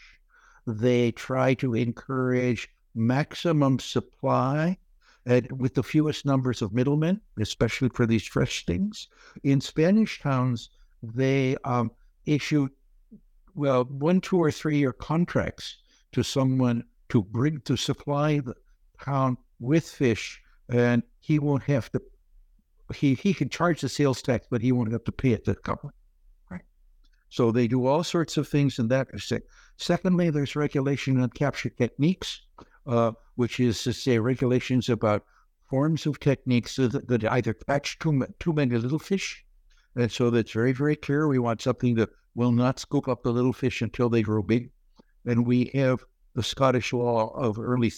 They try to encourage maximum supply and with the fewest numbers of middlemen, especially for these fresh things. In Spanish towns, they um, issue, well, one, two, or three-year contracts to someone to bring to supply the town with fish, and he won't have to, he, he can charge the sales tax, but he won't have to pay it to the government. So they do all sorts of things in that respect. Secondly, there's regulation on capture techniques, uh, which is to say regulations about forms of techniques that, that either catch too, too many little fish. And so that's very, very clear. We want something that will not scoop up the little fish until they grow big. And we have the Scottish law of early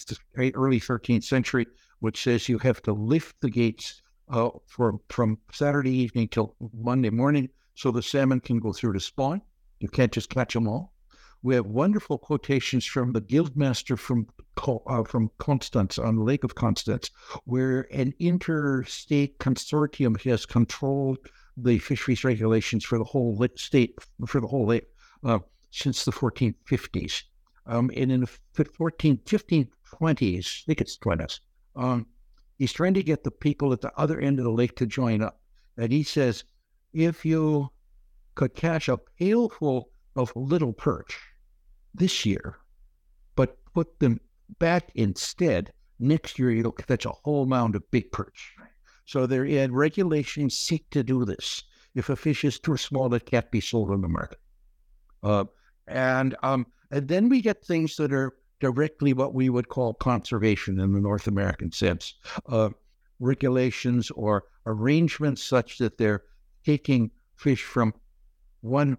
early thirteenth century, which says you have to lift the gates uh, from, from Saturday evening till Monday morning, so the salmon can go through to spawn. You can't just catch them all. We have wonderful quotations from the guildmaster from uh, from Constance, on the Lake of Constance, where an interstate consortium has controlled the fisheries regulations for the whole state, for the whole lake, uh, since the fourteen fifties. Um, and in the fourteen, fifteen, twenties, I think it's twenties, um, he's trying to get the people at the other end of the lake to join up. And he says, if you could catch a pailful of little perch this year, but put them back instead, next year you'll catch a whole mound of big perch. So there in regulations seek to do this. If a fish is too small, it can't be sold on the market. Uh, and um, and then we get things that are directly what we would call conservation in the North American sense. Uh, regulations or arrangements such that they're taking fish from one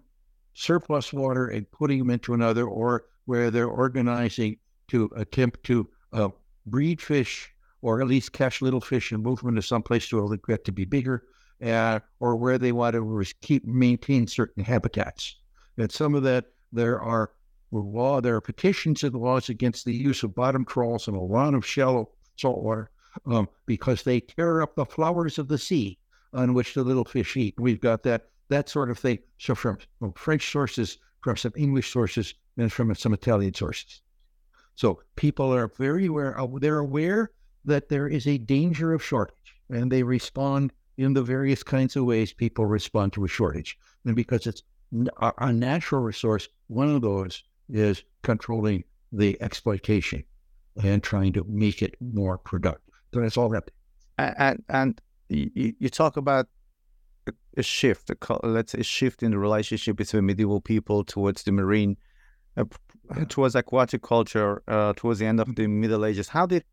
surplus water and putting them into another, or where they're organizing to attempt to uh, breed fish, or at least catch little fish and move them to someplace where they get to be bigger, uh, or where they want to keep maintain certain habitats. And some of that, there are law, there are petitions and laws against the use of bottom trawls in a lot of shallow saltwater um, because they tear up the flowers of the sea on which the little fish eat. We've got that. That sort of thing. So from, from French sources, from some English sources, and from some Italian sources. So people are very aware, they're aware that there is a danger of shortage, and they respond in the various kinds of ways people respond to a shortage. And because it's a natural resource, one of those is controlling the exploitation and trying to make it more productive. So that's all that. And, and you, you talk about a shift, a, let's say a shift in the relationship between medieval people towards the marine, uh, towards aquatic culture, uh, towards the end of the Middle Ages. How did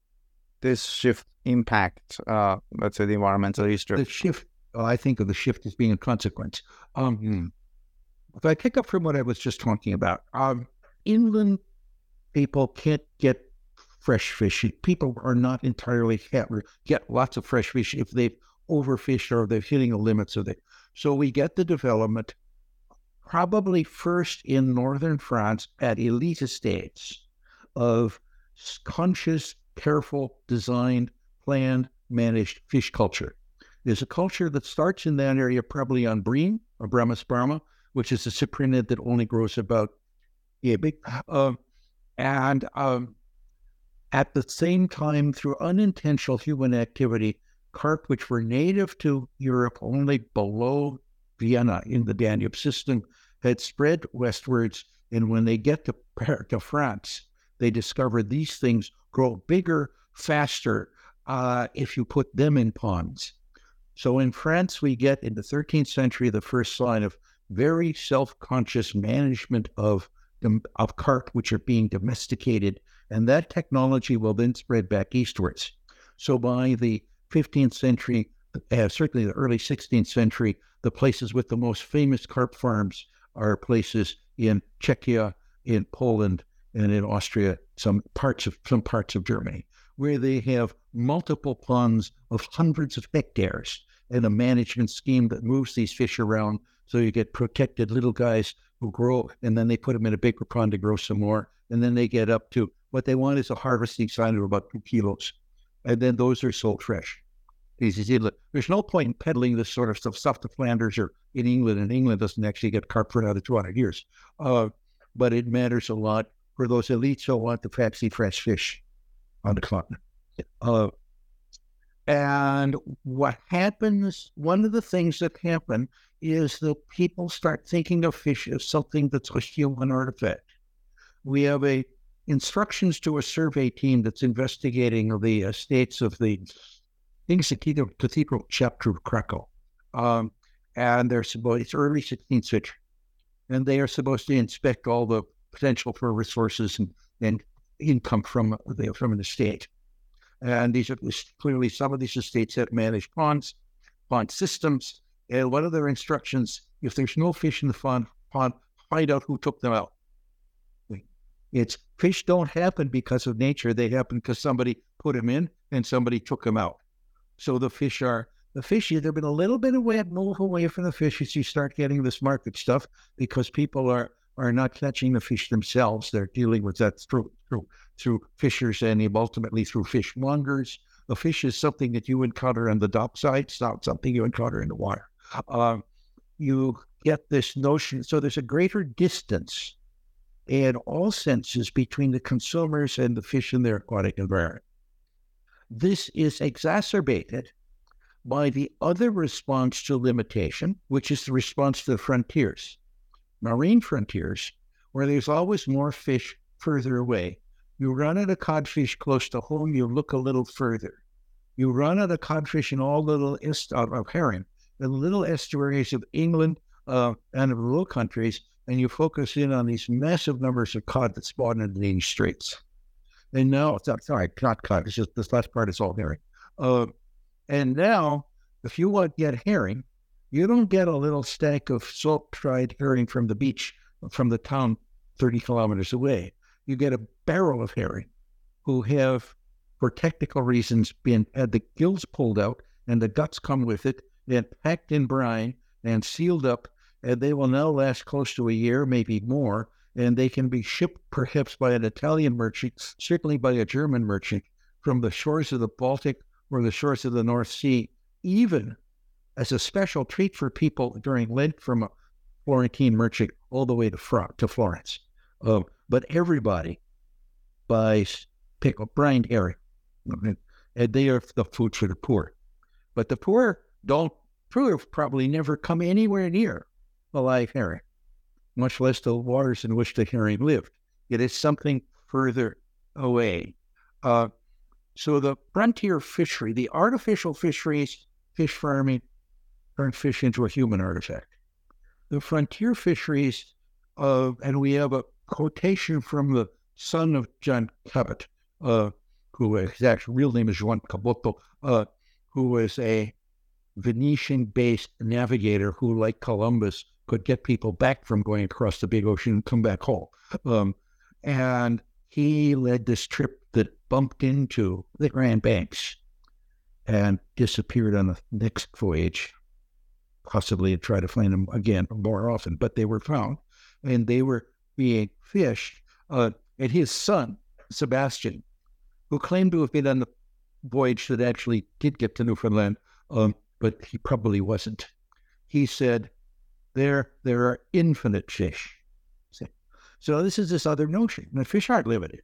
this shift impact, uh, let's say, the environmental history? The shift, oh, I think of the shift as being a consequence. Um, mm-hmm. If I pick up from what I was just talking about, um, inland people can't get fresh fish. People are not entirely, can't get lots of fresh fish if they've overfished or they're hitting the limits of it. So we get the development probably first in northern France at elite estates of conscious, careful, designed, planned, managed fish culture. There's a culture that starts in that area probably on bream, or Bremus brahma, which is a cyprinid that only grows about yeah, big. Um, and um, at the same time, through unintentional human activity, carp, which were native to Europe only below Vienna in the Danube system, had spread westwards. And when they get to, to France, they discover these things grow bigger, faster, uh, if you put them in ponds. So in France, we get in the thirteenth century, the first sign of very self-conscious management of, of carp, which are being domesticated. And that technology will then spread back eastwards. So by the fifteenth century, uh, certainly the early sixteenth century, the places with the most famous carp farms are places in Czechia, in Poland, and in Austria, some parts of some parts of Germany, where they have multiple ponds of hundreds of hectares and a management scheme that moves these fish around. So you get protected little guys who grow, and then they put them in a bigger pond to grow some more. And then they get up to what they want is a harvesting size of about two kilos. And then those are sold fresh. There's no point in peddling this sort of stuff, stuff to Flanders or in England, and England doesn't actually get carp for another two hundred years. Uh, but it matters a lot for those elites who want to fancy fresh fish on the continent. Uh, and what happens, one of the things that happen is that people start thinking of fish as something that's a human artifact. We have a instructions to a survey team that's investigating the estates of the Cathedral Chapter of Krakow. Um, and they're supposed, it's early sixteenth century. And they are supposed to inspect all the potential for resources and, and income from, the, from an estate. And these are clearly some of these estates that manage ponds, pond systems. And one of their instructions, if there's no fish in the pond, pond find out who took them out. It's fish don't happen because of nature. They happen because somebody put them in and somebody took them out. So the fish are, the fish, there's been a little bit of way to move away from the fish as you start getting this market stuff because people are are not catching the fish themselves. They're dealing with that through through, through fishers and ultimately through fishmongers. A fish is something that you encounter on the dockside. It's not something you encounter in the water. Uh, you get this notion. So there's a greater distance in all senses between the consumers and the fish in their aquatic environment. This is exacerbated by the other response to limitation, which is the response to the frontiers, marine frontiers, where there's always more fish further away. You run at a codfish close to home, you look a little further. You run at a codfish in all little est- of herring, the little estuaries of England uh, and of the Low Countries, and you focus in on these massive numbers of cod that spawn in these straits. And now, it's not, sorry, not cod, it's just this last part is all herring. Uh, And now, if you want to get herring, you don't get a little stack of salt-dried herring from the beach, from the town thirty kilometers away. You get a barrel of herring who have, for technical reasons, been had the gills pulled out and the guts come with it and packed in brine and sealed up, and they will now last close to a year, maybe more, and they can be shipped perhaps by an Italian merchant, certainly by a German merchant, from the shores of the Baltic or the shores of the North Sea, even as a special treat for people during Lent from a Florentine merchant all the way to Fra- to Florence. Um, but everybody buys pickled brine herring, and they are the food for the poor. But the poor don't probably never come anywhere near a live herring, much less the waters in which the herring lived. It is something further away. Uh, So the frontier fishery, the artificial fisheries, fish farming, turn fish into a human artifact. The frontier fisheries, uh, and we have a quotation from the son of John Cabot, uh, who his actual real name is Juan Cabotto, uh, who was a Venetian-based navigator who, like Columbus, could get people back from going across the big ocean and come back home. Um, and he led this trip that bumped into the Grand Banks and disappeared on the next voyage, possibly to try to find them again more often, but they were found and they were being fished. Uh, and his son, Sebastian, who claimed to have been on the voyage that actually did get to Newfoundland, um, but he probably wasn't. He said, there, there are infinite fish. So this is this other notion that fish aren't limited.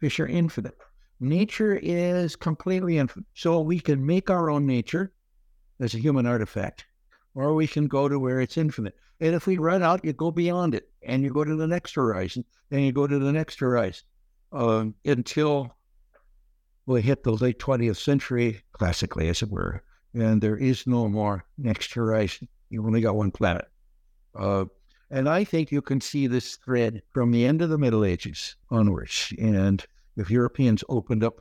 Fish are infinite. Nature is completely infinite. So we can make our own nature as a human artifact, or we can go to where it's infinite. And if we run out, you go beyond it, and you go to the next horizon, and you go to the next horizon, um, until we hit the late twentieth century, classically, as it were, and there is no more next horizon. You've only got one planet. Uh, And I think you can see this thread from the end of the Middle Ages onwards. And if Europeans opened up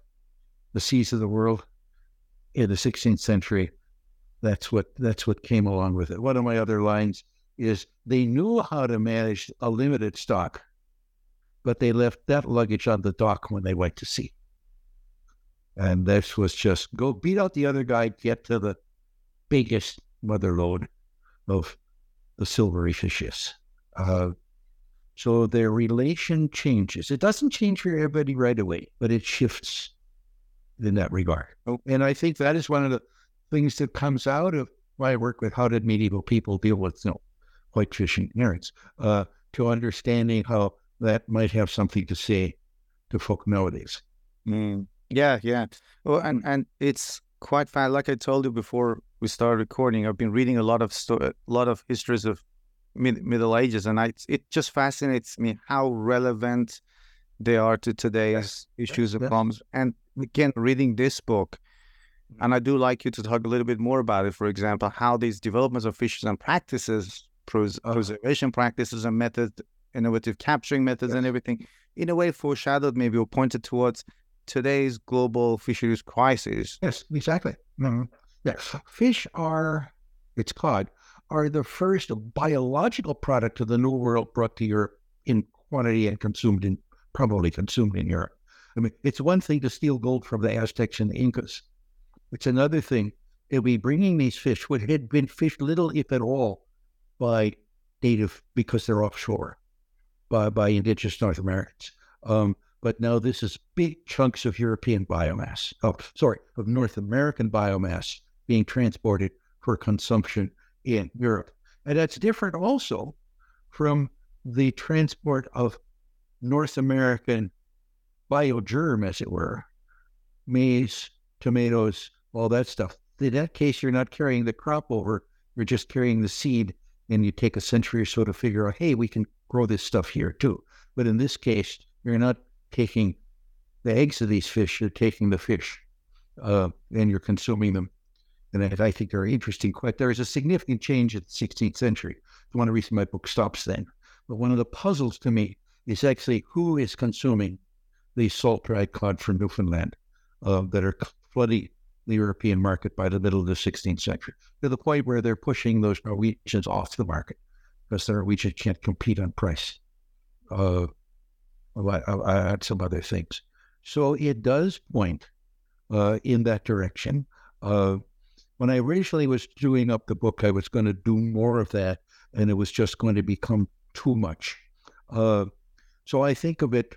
the seas of the world in the sixteenth century, that's what that's what came along with it. One of my other lines is they knew how to manage a limited stock, but they left that luggage on the dock when they went to sea. And this was just go beat out the other guy, get to the biggest motherlode of the silvery fishes. Uh, so their relation changes. It doesn't change for everybody right away, but it shifts in that regard. Oh. And I think that is one of the things that comes out of my work with how did medieval people deal with you know, whitefish and herrings, uh, to understanding how that might have something to say to folk nowadays. Mm. Yeah, yeah. Well, and, and it's quite fun. Like I told you before we started recording, I've been reading a lot of sto- a lot of histories of mid- Middle Ages, and I, it just fascinates me how relevant they are to today's yes. issues and yes. problems. And again, reading this book, and I do like you to talk a little bit more about it, for example, how these developments of fisheries and practices, pros- oh. preservation practices and methods, innovative capturing methods yes. and everything, in a way foreshadowed maybe or pointed towards today's global fisheries crisis. Yes, exactly. Mm-hmm. Yes. Fish are, it's cod, are the first biological product of the New World brought to Europe in quantity and consumed in, probably consumed in Europe. I mean, it's one thing to steal gold from the Aztecs and the Incas. It's another thing that we bringing these fish, which had been fished little, if at all, by native because they're offshore. by, by indigenous North Americans. Um, but now this is big chunks of European biomass, oh, sorry, of North American biomass being transported for consumption in Europe. And that's different also from the transport of North American biogerm, as it were, maize, tomatoes, all that stuff. In that case, you're not carrying the crop over, you're just carrying the seed, and you take a century or so to figure out, hey, we can grow this stuff here too. But in this case, you're not taking the eggs of these fish, you're taking the fish, uh, and you're consuming them. And I think they're interesting. Quite, there is a significant change in the sixteenth century. One of the reasons my book stops then. But one of the puzzles to me is actually who is consuming the salt dried cod from Newfoundland uh, that are flooding the European market by the middle of the sixteenth century, to the point where they're pushing those Norwegians off the market because the Norwegians can't compete on price uh, on some other things. So it does point uh, in that direction. Uh, when I originally was doing up the book, I was going to do more of that, and it was just going to become too much. Uh, so I think of it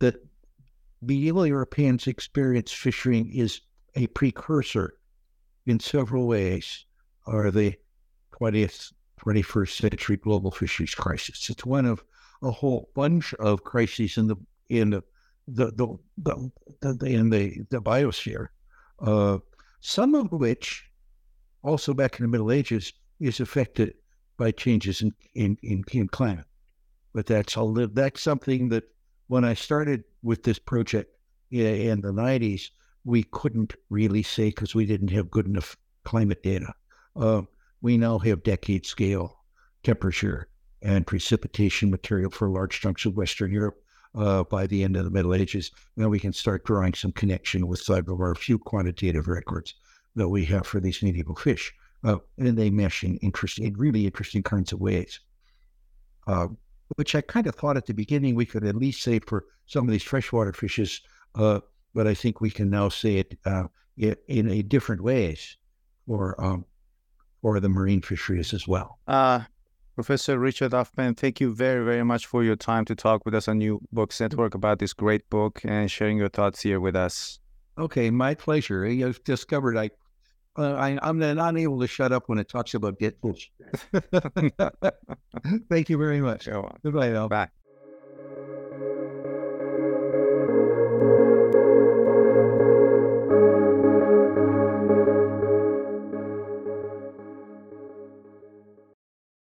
that medieval Europeans' experience fishing is a precursor in several ways are the twentieth, twenty-first century global fisheries crisis. It's one of a whole bunch of crises in the in the the, the, the, the, the in the, the biosphere, uh, some of which also back in the Middle Ages is affected by changes in in, in, in climate. But that's all, that's something that when I started with this project in the nineties. We couldn't really say because we didn't have good enough climate data. Uh, we now have decade scale temperature and precipitation material for large chunks of Western Europe uh, by the end of the Middle Ages. Now we can start drawing some connection with some of our few quantitative records that we have for these medieval fish. Uh, and they mesh in, interest, in really interesting kinds of ways, uh, which I kind of thought at the beginning we could at least say for some of these freshwater fishes, uh, but I think we can now say it uh, in a different ways for, um, for the marine fisheries as well. Uh, Professor Richard Hoffmann, thank you very, very much for your time to talk with us on New Books Network about this great book and sharing your thoughts here with us. Okay, my pleasure. You've discovered I, uh, I, I'm unable to shut up when it talks about get fish. Thank you very much. Goodbye, Al. Bye.